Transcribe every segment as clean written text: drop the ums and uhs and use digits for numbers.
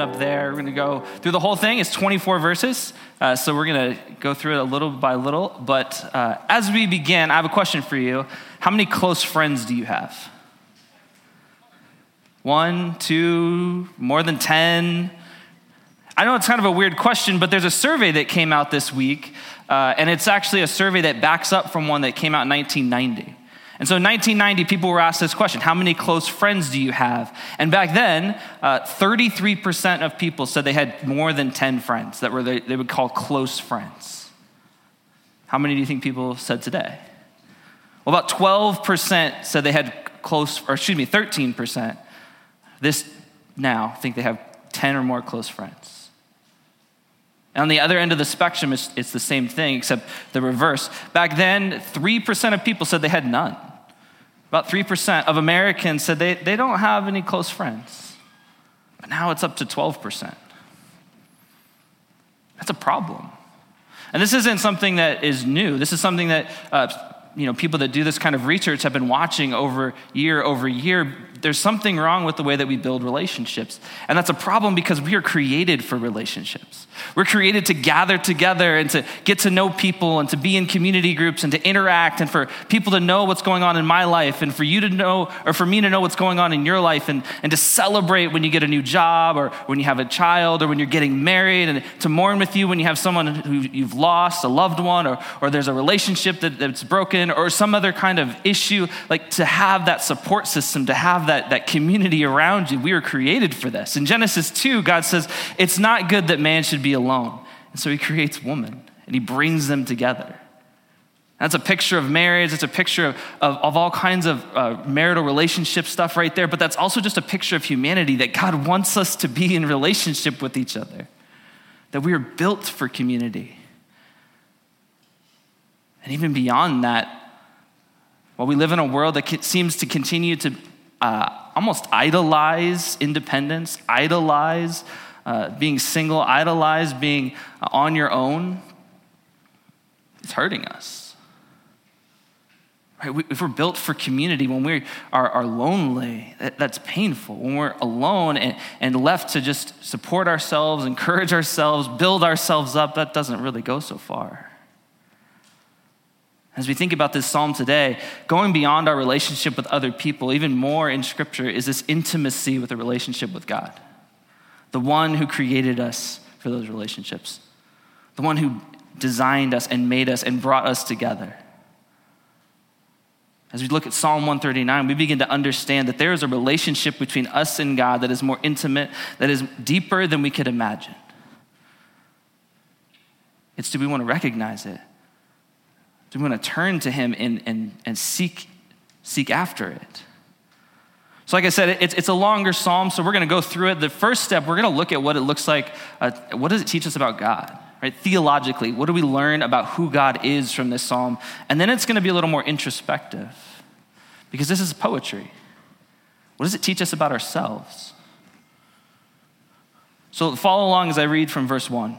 it up there. We're going to go through the whole thing. It's 24 verses, so we're going to go through it a little by little. But as we begin, I have a question for you. How many close friends do you have? 1, 2, more than 10? I know it's kind of a weird question, but there's a survey that came out this week, and it's actually a survey that backs up from one that came out in 1990. And so in 1990, people were asked this question, how many close friends do you have? And back then, 33% of people said they had more than 10 friends that were they would call close friends. How many do you think people said today? Well, about 12% said they had 13% this now think they have 10 or more close friends. And on the other end of the spectrum, it's the same thing, except the reverse. Back then, 3% of people said they had none. About 3% of Americans said they don't have any close friends. But now it's up to 12%. That's a problem. And this isn't something that is new. This is something that people that do this kind of research have been watching over year. There's something wrong with the way that we build relationships. And that's a problem because we are created for relationships. We're created to gather together and to get to know people and to be in community groups and to interact and for people to know what's going on in my life and for you to know, or for me to know what's going on in your life and to celebrate when you get a new job or when you have a child or when you're getting married and to mourn with you when you have someone who you've lost, a loved one, or there's a relationship that's broken or some other kind of issue, like to have that support system, to have that community around you. We were created for this. In Genesis 2, God says, it's not good that man should be alone. And so he creates woman, and he brings them together. That's a picture of marriage. It's a picture of all kinds of marital relationship stuff right there. But that's also just a picture of humanity, that God wants us to be in relationship with each other, that we are built for community. And even beyond that, while we live in a world that seems to continue to almost idolize independence, idolize being single, idolize being on your own, it's hurting us. Right? If we're built for community, when we are lonely, that's painful. When we're alone and left to just support ourselves, encourage ourselves, build ourselves up, that doesn't really go so far. As we think about this psalm today, going beyond our relationship with other people, even more in Scripture, is this intimacy with a relationship with God, the one who created us for those relationships, the one who designed us and made us and brought us together. As we look at Psalm 139, we begin to understand that there is a relationship between us and God that is more intimate, that is deeper than we could imagine. It's, do we want to recognize it? Do we want to turn to him and seek after it? So like I said, it's a longer psalm, so we're going to go through it. The first step, we're going to look at what it looks like. What does it teach us about God, right? Theologically, what do we learn about who God is from this psalm? And then it's going to be a little more introspective because this is poetry. What does it teach us about ourselves? So follow along as I read from verse 1.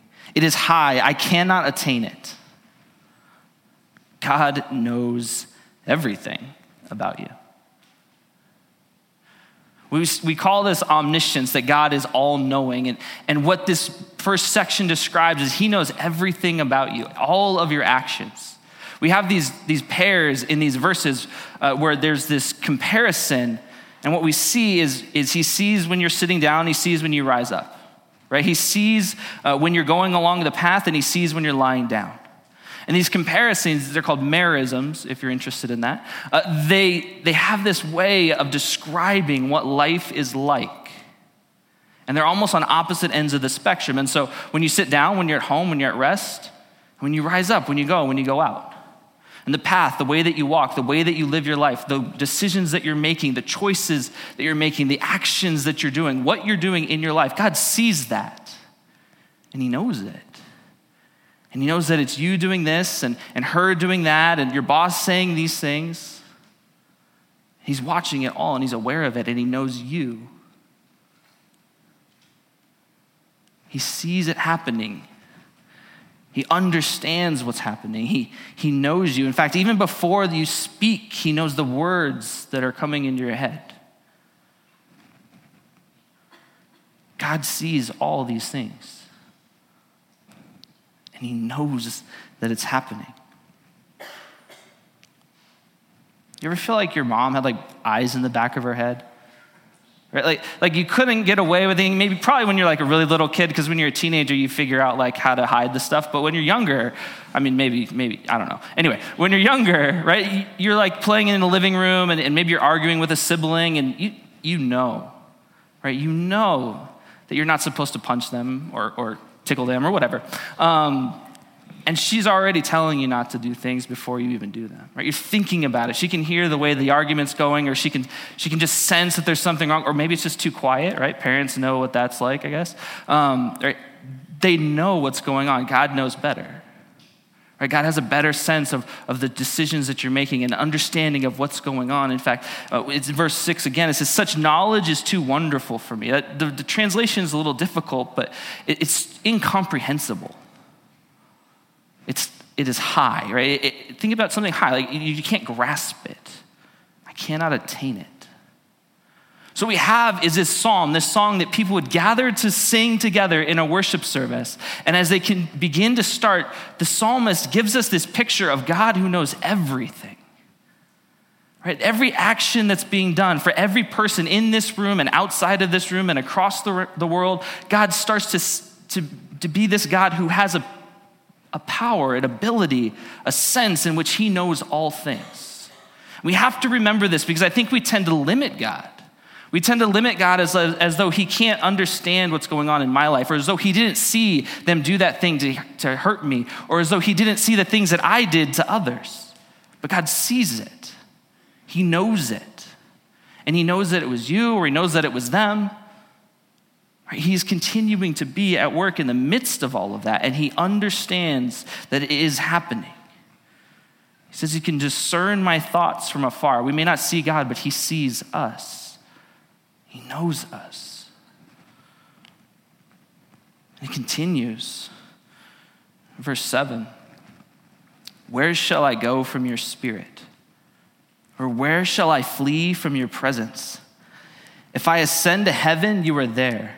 It is high. I cannot attain it. God knows everything about you. We call this omniscience, that God is all-knowing. And what this first section describes is he knows everything about you, all of your actions. We have these pairs in these verses where there's this comparison. And what we see is he sees when you're sitting down, he sees when you rise up. Right? He sees when you're going along the path and he sees when you're lying down. And these comparisons, they're called merisms, if you're interested in that. They have this way of describing what life is like. And they're almost on opposite ends of the spectrum. And so when you sit down, when you're at home, when you're at rest, when you rise up, when you go out. And the path, the way that you walk, the way that you live your life, the decisions that you're making, the choices that you're making, the actions that you're doing, what you're doing in your life, God sees that. And he knows it. And he knows that it's you doing this and her doing that and your boss saying these things. He's watching it all and he's aware of it and he knows you. He sees it happening. He understands what's happening. He knows you. In fact, even before you speak, he knows the words that are coming into your head. God sees all these things. And he knows that it's happening. You ever feel like your mom had like eyes in the back of her head? Right? Like you couldn't get away with it. Maybe probably when you're like a really little kid, because when you're a teenager, you figure out like how to hide the stuff. But when you're younger, I mean, maybe, I don't know. Anyway, when you're younger, right, you're like playing in the living room and maybe you're arguing with a sibling and you know, right? You know that you're not supposed to punch them or tickle them or whatever. And she's already telling you not to do things before you even do them, right? You're thinking about it. She can hear the way the argument's going, or she can just sense that there's something wrong, or maybe it's just too quiet, right? Parents know what that's like, I guess. Right? They know what's going on. God knows better, right? God has a better sense of the decisions that you're making and understanding of what's going on. In fact, it's in verse 6 again. It says, "Such knowledge is too wonderful for me." The translation is a little difficult, but it's incomprehensible. It is high, right? Think about something high. Like you can't grasp it. I cannot attain it. So what we have is this song that people would gather to sing together in a worship service. And as they can begin to start, the psalmist gives us this picture of God who knows everything. Right? Every action that's being done for every person in this room and outside of this room and across the world, God starts to be this God who has a power, an ability, a sense in which he knows all things. We have to remember this because I think we tend to limit God. We tend to limit God as though he can't understand what's going on in my life, or as though he didn't see them do that thing to hurt me, or as though he didn't see the things that I did to others. But God sees it. He knows it. And he knows that it was you, or he knows that it was them. He's continuing to be at work in the midst of all of that, and he understands that it is happening. He says he can discern my thoughts from afar. We may not see God, but he sees us. He knows us. And he continues. Verse 7, "Where shall I go from your spirit? Or where shall I flee from your presence? If I ascend to heaven, you are there.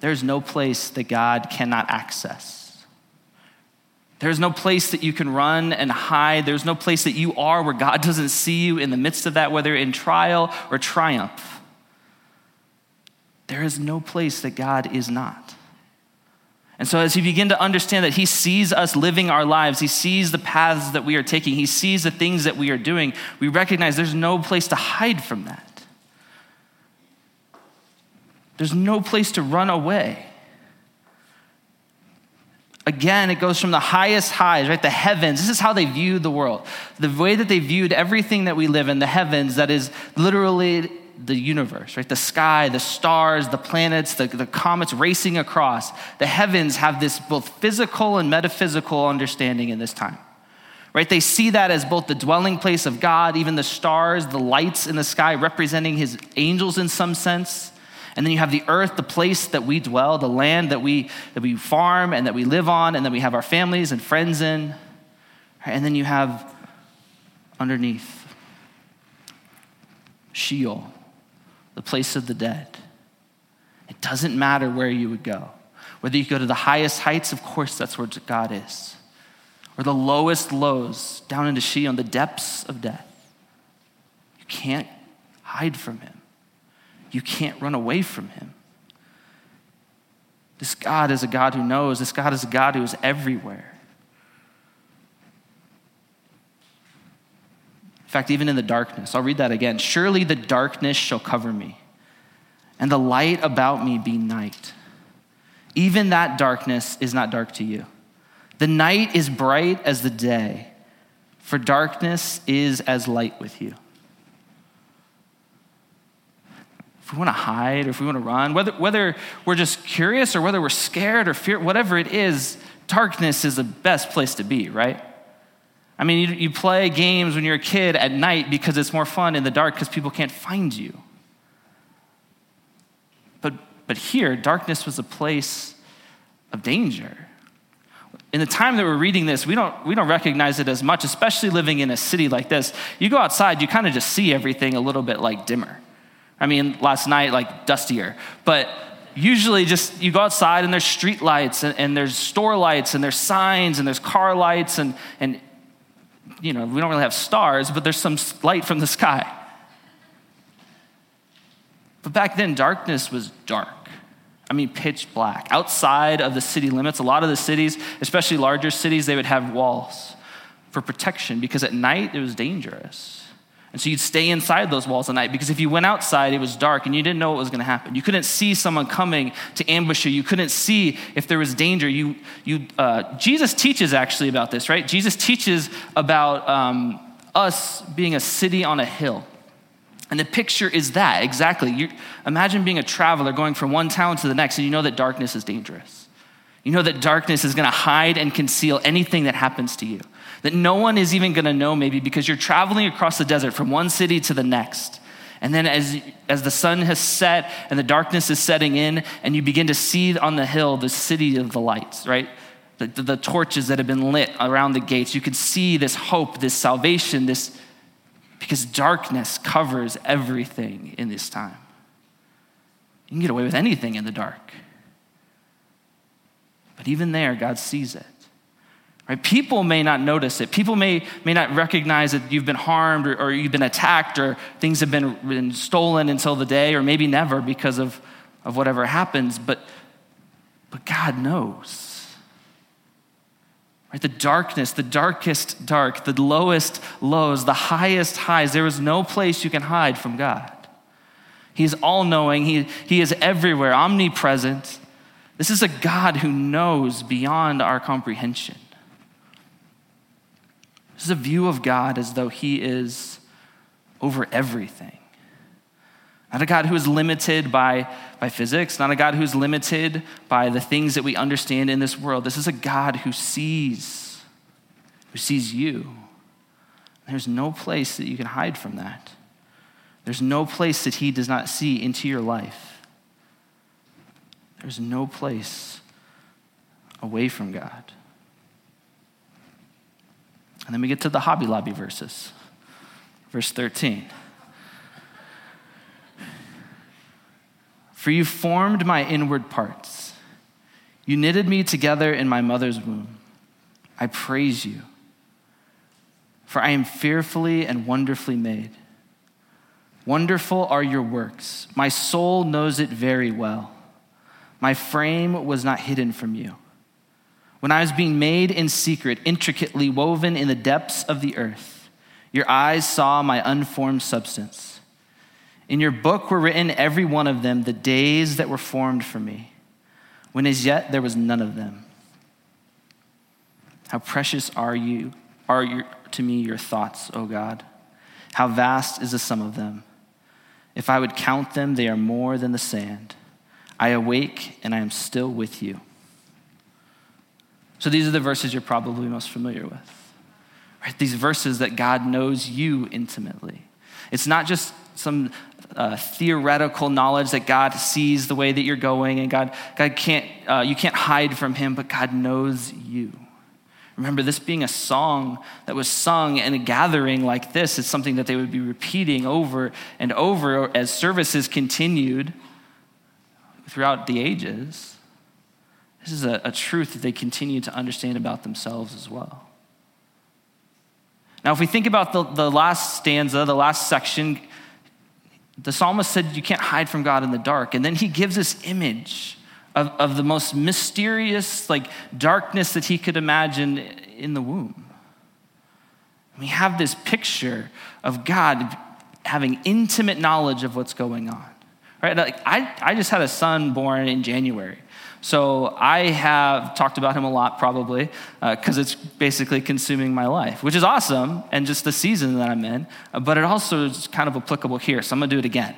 There's no place that God cannot access. There's no place that you can run and hide. There's no place that you are where God doesn't see you in the midst of that, whether in trial or triumph. There is no place that God is not. And so as you begin to understand that he sees us living our lives, he sees the paths that we are taking, he sees the things that we are doing, we recognize there's no place to hide from that. There's no place to run away. Again, it goes from the highest highs, right? The heavens. This is how they viewed the world. The way that they viewed everything that we live in, the heavens, that is literally the universe, right? The sky, the stars, the planets, the comets racing across. The heavens have this both physical and metaphysical understanding in this time, right? They see that as both the dwelling place of God, even the stars, the lights in the sky representing his angels in some sense. And then you have the earth, the place that we dwell, the land that we farm and that we live on and that we have our families and friends in. And then you have underneath Sheol, the place of the dead. It doesn't matter where you would go. Whether you go to the highest heights, of course, that's where God is. or the lowest lows down into Sheol, the depths of death. You can't hide from him. You can't run away from him. This God is a God who knows. This God is a God who is everywhere. In fact, even in the darkness, I'll read that again. Surely the darkness shall cover me, and the light about me be night. Even that darkness is not dark to you. The night is bright as the day, for darkness is as light with you. If we want to hide or if we want to run, whether we're just curious or whether we're scared or fear, whatever it is, darkness is the best place to be, right? I mean, you play games when you're a kid at night because it's more fun in the dark because people can't find you. But here, darkness was a place of danger. In the time that we're reading this, we don't recognize it as much, especially living in a city like this. You go outside, you kind of just see everything a little bit like dimmer. I mean, last night, like dustier. But usually just you go outside and there's street lights and there's store lights and there's signs and there's car lights and you know, we don't really have stars, but there's some light from the sky. But back then, darkness was dark. I mean, pitch black. Outside of the city limits, a lot of the cities, especially larger cities, they would have walls for protection because at night it was dangerous. And so you'd stay inside those walls at night because if you went outside, it was dark and you didn't know what was going to happen. You couldn't see someone coming to ambush you. You couldn't see if there was danger. Jesus teaches actually about this, right? Jesus teaches about us being a city on a hill. And the picture is that, exactly. You imagine being a traveler going from one town to the next and you know that darkness is dangerous. You know that darkness is gonna hide and conceal anything that happens to you. That no one is even gonna know maybe because you're traveling across the desert from one city to the next. And then as the sun has set and the darkness is setting in and you begin to see on the hill the city of the lights, right? The torches that have been lit around the gates. You can see this hope, this salvation, this because darkness covers everything in this time. You can get away with anything in the dark. But even there, God sees it. Right? People may not notice it. People may not recognize that you've been harmed or you've been attacked or things have been stolen until the day or maybe never because of whatever happens. But God knows. Right, the darkness, the darkest dark, the lowest lows, the highest highs. There is no place you can hide from God. He is all-knowing. He is everywhere, omnipresent. This is a God who knows beyond our comprehension. This is a view of God as though he is over everything. Not a God who is limited by physics, not a God who is limited by the things that we understand in this world. This is a God who sees you. There's no place that you can hide from that. There's no place that he does not see into your life. There's no place away from God. And then we get to the Hobby Lobby verses. Verse 13. For you formed my inward parts. You knitted me together in my mother's womb. I praise you, for I am fearfully and wonderfully made. Wonderful are your works. My soul knows it very well. My frame was not hidden from you. When I was being made in secret, intricately woven in the depths of the earth, your eyes saw my unformed substance. In your book were written, every one of them, the days that were formed for me, when as yet there was none of them. How precious are you to me your thoughts, O God. How vast is the sum of them. If I would count them, they are more than the sand. I awake and I am still with you. So these are the verses you're probably most familiar with. Right? These verses that God knows you intimately. It's not just some theoretical knowledge that God sees the way that you're going and God you can't hide from him, but God knows you. Remember this being a song that was sung in a gathering like this. It's something that they would be repeating over and over as services continued throughout the ages. This is a truth that they continue to understand about themselves as well. Now, if we think about the last stanza, the last section, the psalmist said you can't hide from God in the dark. And then he gives this image of the most mysterious darkness that he could imagine in the womb. And we have this picture of God having intimate knowledge of what's going on. Right? I just had a son born in January. So I have talked about him a lot probably because it's basically consuming my life, which is awesome and just the season that I'm in, but it also is kind of applicable here. So I'm going to do it again.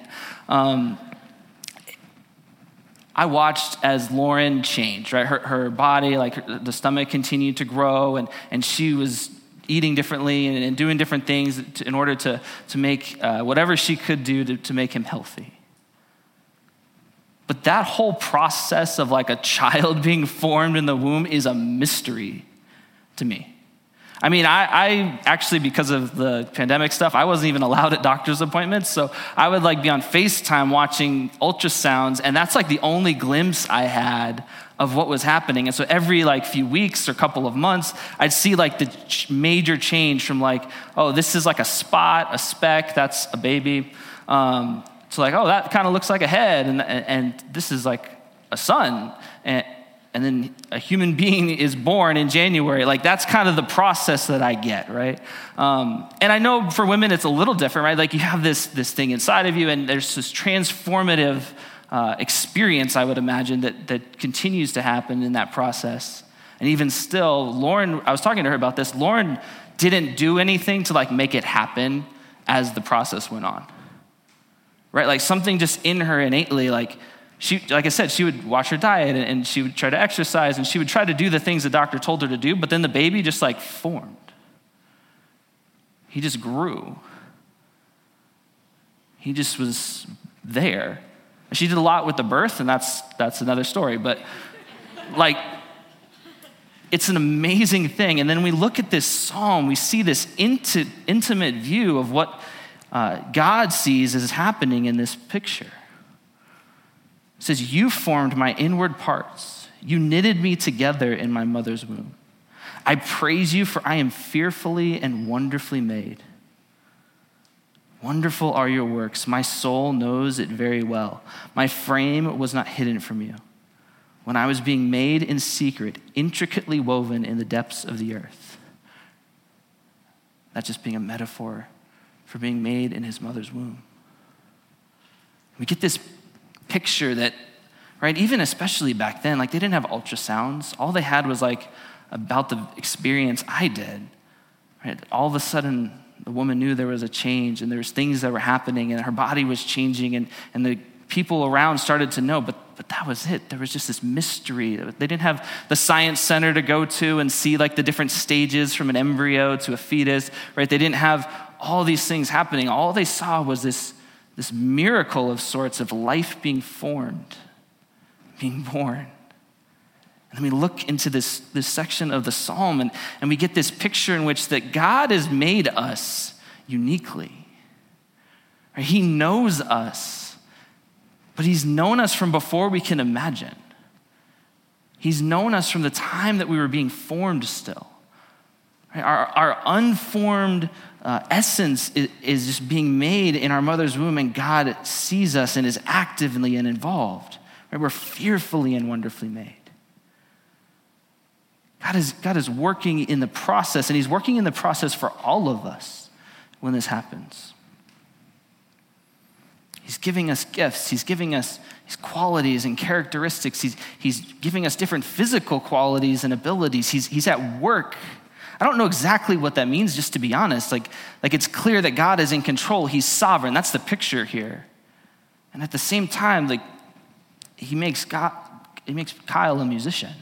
I watched as Lauren changed, right? Her body, the stomach continued to grow and she was eating differently and doing different things in order to make whatever she could do to make him healthy. But that whole process of a child being formed in the womb is a mystery to me. I mean, I actually, because of the pandemic stuff, I wasn't even allowed at doctor's appointments. So I would be on FaceTime watching ultrasounds. And that's the only glimpse I had of what was happening. And so every few weeks or couple of months, I'd see the major change from oh, this is a spot, a speck, that's a baby. So oh, that kind of looks like a head, and this is a son, and then a human being is born in January. That's kind of the process that I get, right? And I know for women it's a little different, right? You have this thing inside of you, and there's this transformative experience, I would imagine, that continues to happen in that process. And even still, Lauren, I was talking to her about this, Lauren didn't do anything to make it happen as the process went on. Right? Something just in her innately, she would watch her diet and she would try to exercise and she would try to do the things the doctor told her to do, but then the baby just formed. He just grew. He just was there. She did a lot with the birth, and that's another story, but it's an amazing thing. And then we look at this psalm, we see this intimate view of what God sees is happening in this picture. It says, "You formed my inward parts. You knitted me together in my mother's womb. I praise you, for I am fearfully and wonderfully made. Wonderful are your works. My soul knows it very well. My frame was not hidden from you when I was being made in secret, intricately woven in the depths of the earth." That's just being a metaphor for being made in his mother's womb. We get this picture that, right, even especially back then, they didn't have ultrasounds. All they had was about the experience I did. Right? All of a sudden, the woman knew there was a change and there was things that were happening and her body was changing and the people around started to know, but that was it. There was just this mystery. They didn't have the science center to go to and see the different stages from an embryo to a fetus, right? They didn't have all these things happening. All they saw was this miracle of sorts of life being formed, being born. And then we look into this section of the psalm and we get this picture in which that God has made us uniquely. Right? He knows us, but he's known us from before we can imagine. He's known us from the time that we were being formed still. Right? Our unformed essence is just being made in our mother's womb, and God sees us and is actively and involved. Right? We're fearfully and wonderfully made. God is working in the process, and he's working in the process for all of us when this happens. He's giving us gifts. He's giving us his qualities and characteristics. He's giving us different physical qualities and abilities. He's at work. I don't know exactly what that means, just to be honest. It's clear that God is in control. He's sovereign. That's the picture here. And at the same time, he makes Kyle a musician.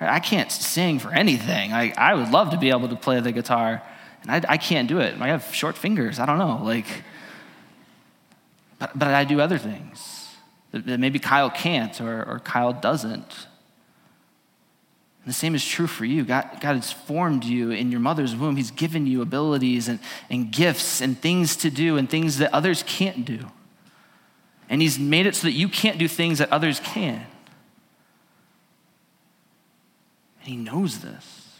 Right? I can't sing for anything. I would love to be able to play the guitar, and I can't do it. I have short fingers. I don't know. But I do other things that maybe Kyle can't or Kyle doesn't. And the same is true for you. God has formed you in your mother's womb. He's given you abilities and gifts and things to do and things that others can't do. And he's made it so that you can't do things that others can. And he knows this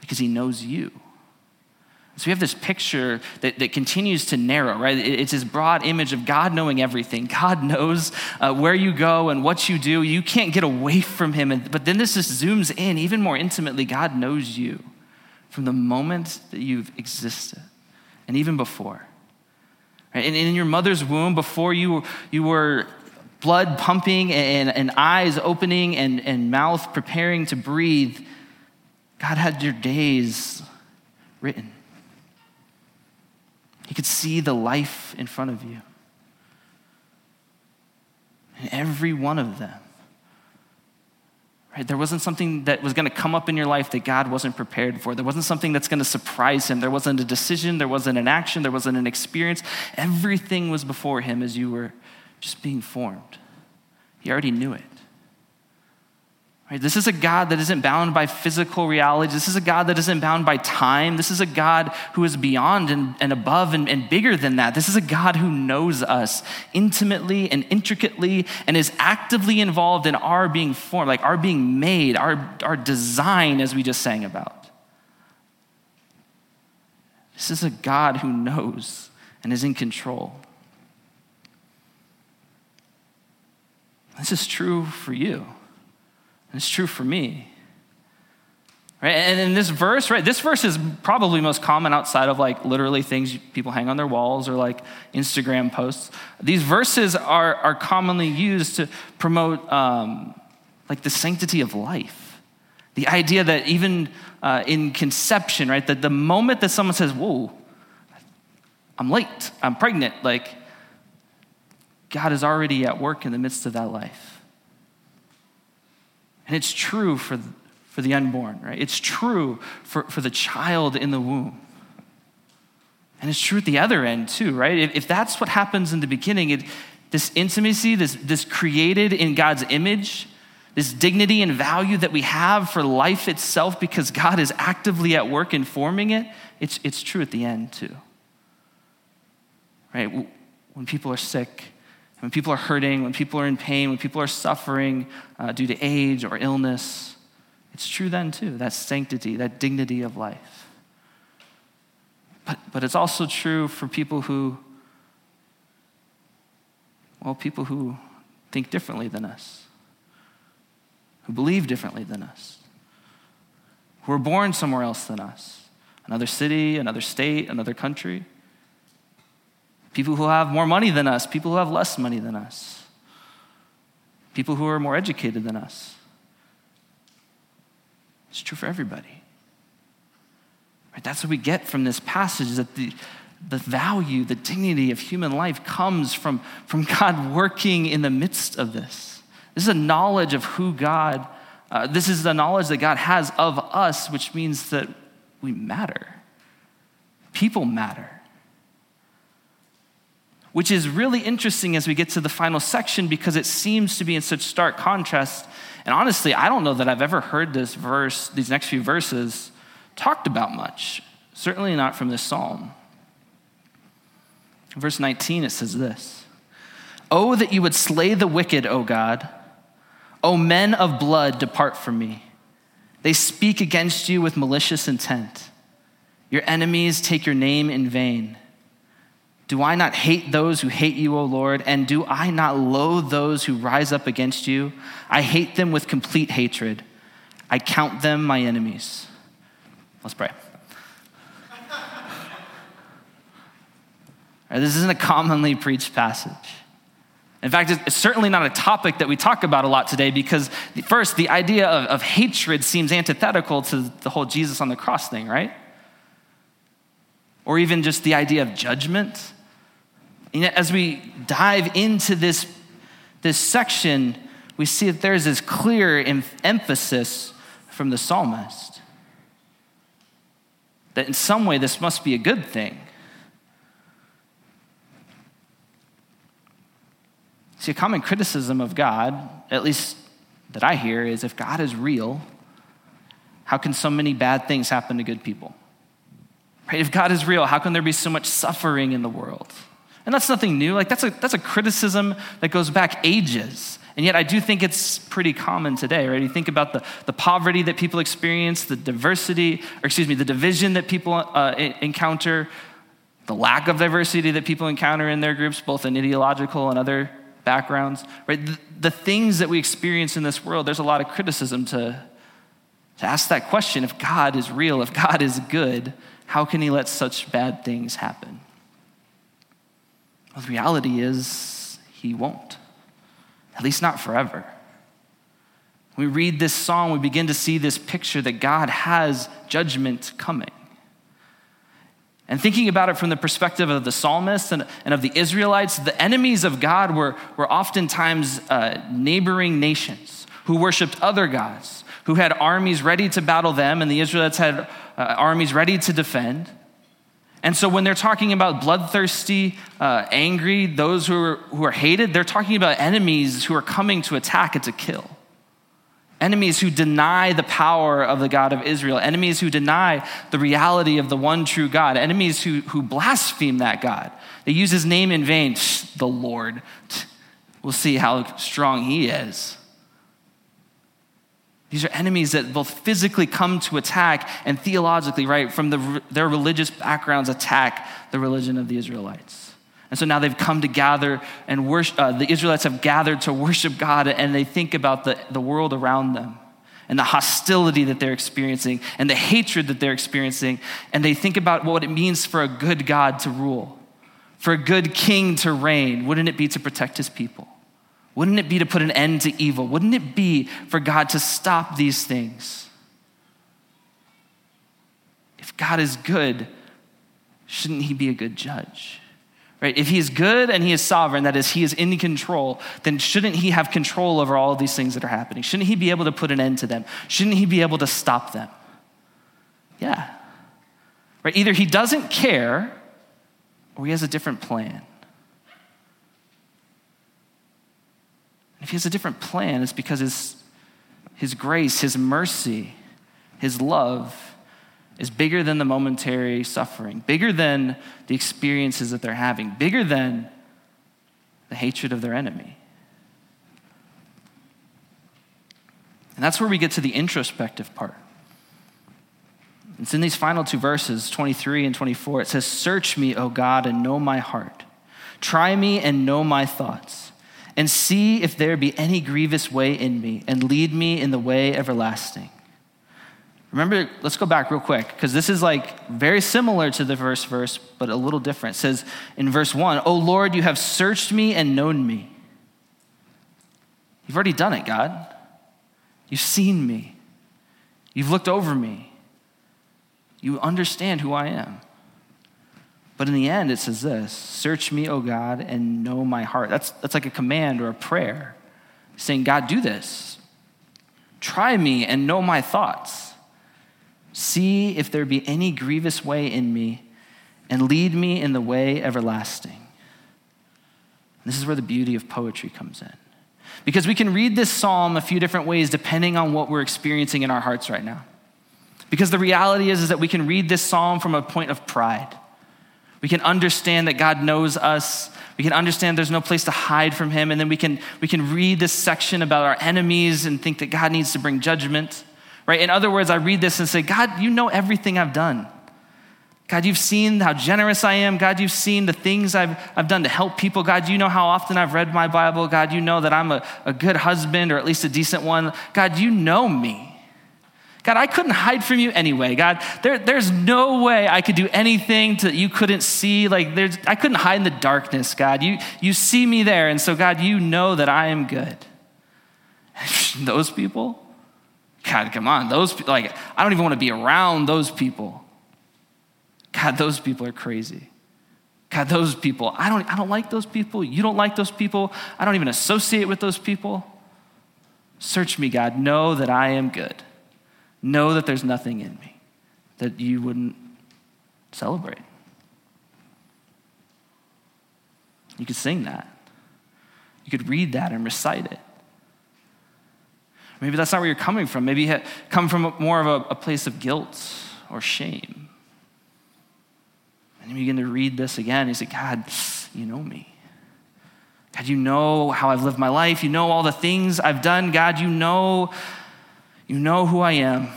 because he knows you. So we have this picture that continues to narrow, right? It's this broad image of God knowing everything. God knows where you go and what you do. You can't get away from him. But then this just zooms in even more intimately. God knows you from the moment that you've existed and even before. Right? And in your mother's womb, before you were blood pumping and eyes opening and mouth preparing to breathe, God had your days written. He could see the life in front of you. And every one of them. Right? There wasn't something that was going to come up in your life that God wasn't prepared for. There wasn't something that's going to surprise him. There wasn't a decision. There wasn't an action. There wasn't an experience. Everything was before him as you were just being formed. He already knew it. Right? This is a God that isn't bound by physical reality. This is a God that isn't bound by time. This is a God who is beyond and above and bigger than that. This is a God who knows us intimately and intricately and is actively involved in our being formed, like our being made, our design, as we just sang about. This is a God who knows and is in control. This is true for you. It's true for me, right? And in this verse, right, this verse is probably most common outside of like literally things people hang on their walls or like Instagram posts. These verses are commonly used to promote like the sanctity of life. The idea that even in conception, right, that the moment that someone says, whoa, I'm late, I'm pregnant, like God is already at work in the midst of that life. And it's true for the unborn, right? It's true for the child in the womb. And it's true at the other end too, right? If that's what happens in the beginning, this intimacy, this created in God's image, this dignity and value that we have for life itself because God is actively at work in forming it, it's true at the end too, right? When people are sick, when people are hurting, when people are in pain, when people are suffering due to age or illness, it's true then too, that sanctity, that dignity of life. But it's also true for people who think differently than us, who believe differently than us, who were born somewhere else than us, another city, another state, another country. People who have more money than us, people who have less money than us, people who are more educated than us. It's true for everybody. Right? That's what we get from this passage, is that the value, the dignity of human life comes from God working in the midst of this. This is a knowledge of who God, this is the knowledge that God has of us, which means that we matter. People matter. Which is really interesting as we get to the final section because it seems to be in such stark contrast. And honestly, I don't know that I've ever heard this verse, these next few verses, talked about much. Certainly not from this psalm. In verse 19, it says this. Oh, that you would slay the wicked, O God. O men of blood, depart from me. They speak against you with malicious intent. Your enemies take your name in vain. Do I not hate those who hate you, O Lord? And do I not loathe those who rise up against you? I hate them with complete hatred. I count them my enemies. Let's pray. Right, this isn't a commonly preached passage. In fact, it's certainly not a topic that we talk about a lot today because first, the idea of hatred seems antithetical to the whole Jesus on the cross thing, right? Or even just the idea of judgment. And yet, as we dive into this section, we see that there's this clear emphasis from the psalmist that in some way this must be a good thing. See, a common criticism of God, at least that I hear, is if God is real, how can so many bad things happen to good people? Right? If God is real, how can there be so much suffering in the world? And that's nothing new. Like that's a criticism that goes back ages. And yet I do think it's pretty common today, right? You think about the poverty that people experience, the division that people encounter, the lack of diversity that people encounter in their groups, both in ideological and other backgrounds, right? The things that we experience in this world, there's a lot of criticism to ask that question. If God is real, if God is good, how can he let such bad things happen? Well, the reality is he won't, at least not forever. When we read this psalm, we begin to see this picture that God has judgment coming. And thinking about it from the perspective of the psalmist and of the Israelites, the enemies of God were oftentimes neighboring nations who worshiped other gods, who had armies ready to battle them, and the Israelites had armies ready to defend. And so when they're talking about bloodthirsty, angry, those who are hated, they're talking about enemies who are coming to attack and to kill. Enemies who deny the power of the God of Israel. Enemies who deny the reality of the one true God. Enemies who blaspheme that God. They use his name in vain. The Lord. We'll see how strong he is. These are enemies that both physically come to attack and theologically, right, from their religious backgrounds attack the religion of the Israelites. And so now they've come to gather and worship, the Israelites have gathered to worship God, and they think about the world around them and the hostility that they're experiencing and the hatred that they're experiencing, and they think about what it means for a good God to rule, for a good king to reign. Wouldn't it be to protect his people? Wouldn't it be to put an end to evil? Wouldn't it be for God to stop these things? If God is good, shouldn't he be a good judge? Right? If he is good and he is sovereign, that is, he is in control, then shouldn't he have control over all of these things that are happening? Shouldn't he be able to put an end to them? Shouldn't he be able to stop them? Yeah. Right? Either he doesn't care or he has a different plan. If he has a different plan, it's because his grace, his mercy, his love is bigger than the momentary suffering, bigger than the experiences that they're having, bigger than the hatred of their enemy. And that's where we get to the introspective part. It's in these final two verses, 23 and 24. It says, "Search me, O God, and know my heart. Try me and know my thoughts. And see if there be any grievous way in me, and lead me in the way everlasting." Remember, let's go back real quick, because this is like very similar to the first verse, but a little different. It says in verse 1, "O Lord, you have searched me and known me." You've already done it, God. You've seen me. You've looked over me. You understand who I am. But in the end, it says this, "Search me, O God, and know my heart." That's like a command or a prayer saying, God, do this. Try me and know my thoughts. See if there be any grievous way in me, and lead me in the way everlasting. And this is where the beauty of poetry comes in. Because we can read this psalm a few different ways depending on what we're experiencing in our hearts right now. Because the reality is that we can read this psalm from a point of pride. We can understand that God knows us. We can understand there's no place to hide from him. And then we can read this section about our enemies and think that God needs to bring judgment, right? In other words, I read this and say, God, you know everything I've done. God, you've seen how generous I am. God, you've seen the things I've done to help people. God, you know how often I've read my Bible. God, you know that I'm a good husband, or at least a decent one. God, you know me. God, I couldn't hide from you anyway. God, there's no way I could do anything that you couldn't see. Like I couldn't hide in the darkness, God. You see me there. And so, God, you know that I am good. Those people? God, come on. I don't even want to be around those people. God, those people are crazy. God, those people. I don't like those people. You don't like those people. I don't even associate with those people. Search me, God. Know that I am good. Know that there's nothing in me that you wouldn't celebrate. You could sing that. You could read that and recite it. Maybe that's not where you're coming from. Maybe you come from more of a place of guilt or shame. And you begin to read this again. You say, God, you know me. God, you know how I've lived my life. You know all the things I've done. God, you know who I am.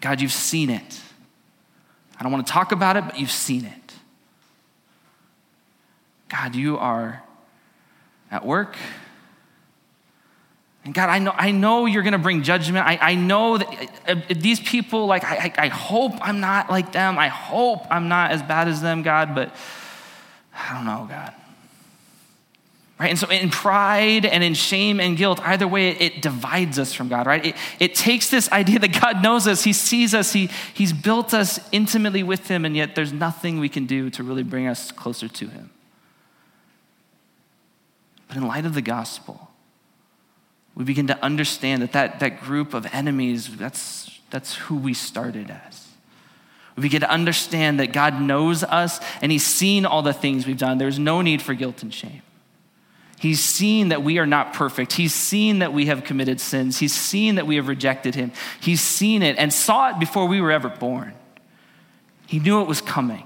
God, you've seen it. I don't want to talk about it, but you've seen it. God, you are at work. And God, I know you're going to bring judgment. I know that these people, like, I hope I'm not like them. I hope I'm not as bad as them, God, but I don't know, God. Right? And so in pride and in shame and guilt, either way, it divides us from God, right? It takes this idea that God knows us, he sees us, he's built us intimately with him, and yet there's nothing we can do to really bring us closer to him. But in light of the gospel, we begin to understand that group of enemies, that's who we started as. We begin to understand that God knows us and he's seen all the things we've done. There's no need for guilt and shame. He's seen that we are not perfect. He's seen that we have committed sins. He's seen that we have rejected him. He's seen it and saw it before we were ever born. He knew it was coming.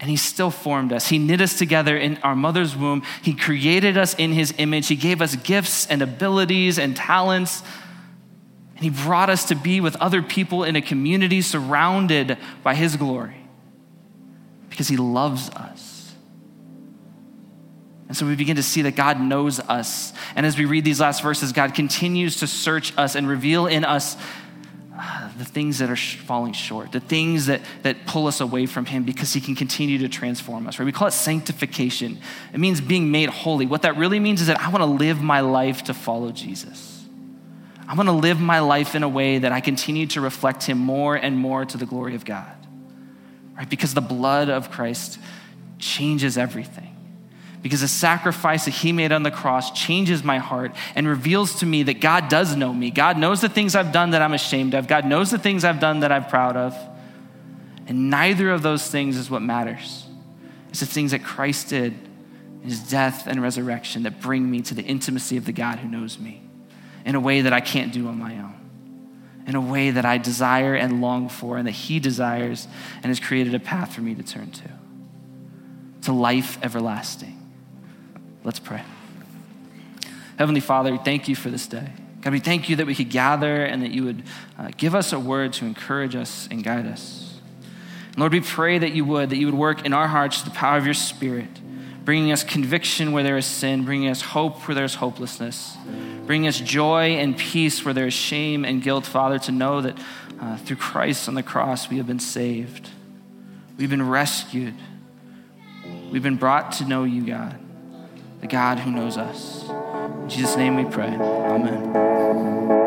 And he still formed us. He knit us together in our mother's womb. He created us in his image. He gave us gifts and abilities and talents. And he brought us to be with other people in a community surrounded by his glory because he loves us. And so we begin to see that God knows us. And as we read these last verses, God continues to search us and reveal in us the things that are falling short, the things that pull us away from him, because he can continue to transform us. Right? We call it sanctification. It means being made holy. What that really means is that I want to live my life to follow Jesus. I want to live my life in a way that I continue to reflect him more and more to the glory of God. Right? Because the blood of Christ changes everything. Because the sacrifice that he made on the cross changes my heart and reveals to me that God does know me. God knows the things I've done that I'm ashamed of. God knows the things I've done that I'm proud of. And neither of those things is what matters. It's the things that Christ did in his death and resurrection that bring me to the intimacy of the God who knows me in a way that I can't do on my own, in a way that I desire and long for and that he desires and has created a path for me to turn to life everlasting. Let's pray. Heavenly Father, we thank you for this day. God, we thank you that we could gather and that you would give us a word to encourage us and guide us. And Lord, we pray that you would work in our hearts through the power of your Spirit, bringing us conviction where there is sin, bringing us hope where there is hopelessness, bringing us joy and peace where there is shame and guilt, Father, to know that through Christ on the cross, we have been saved. We've been rescued. We've been brought to know you, God. The God who knows us. In Jesus' name we pray. Amen.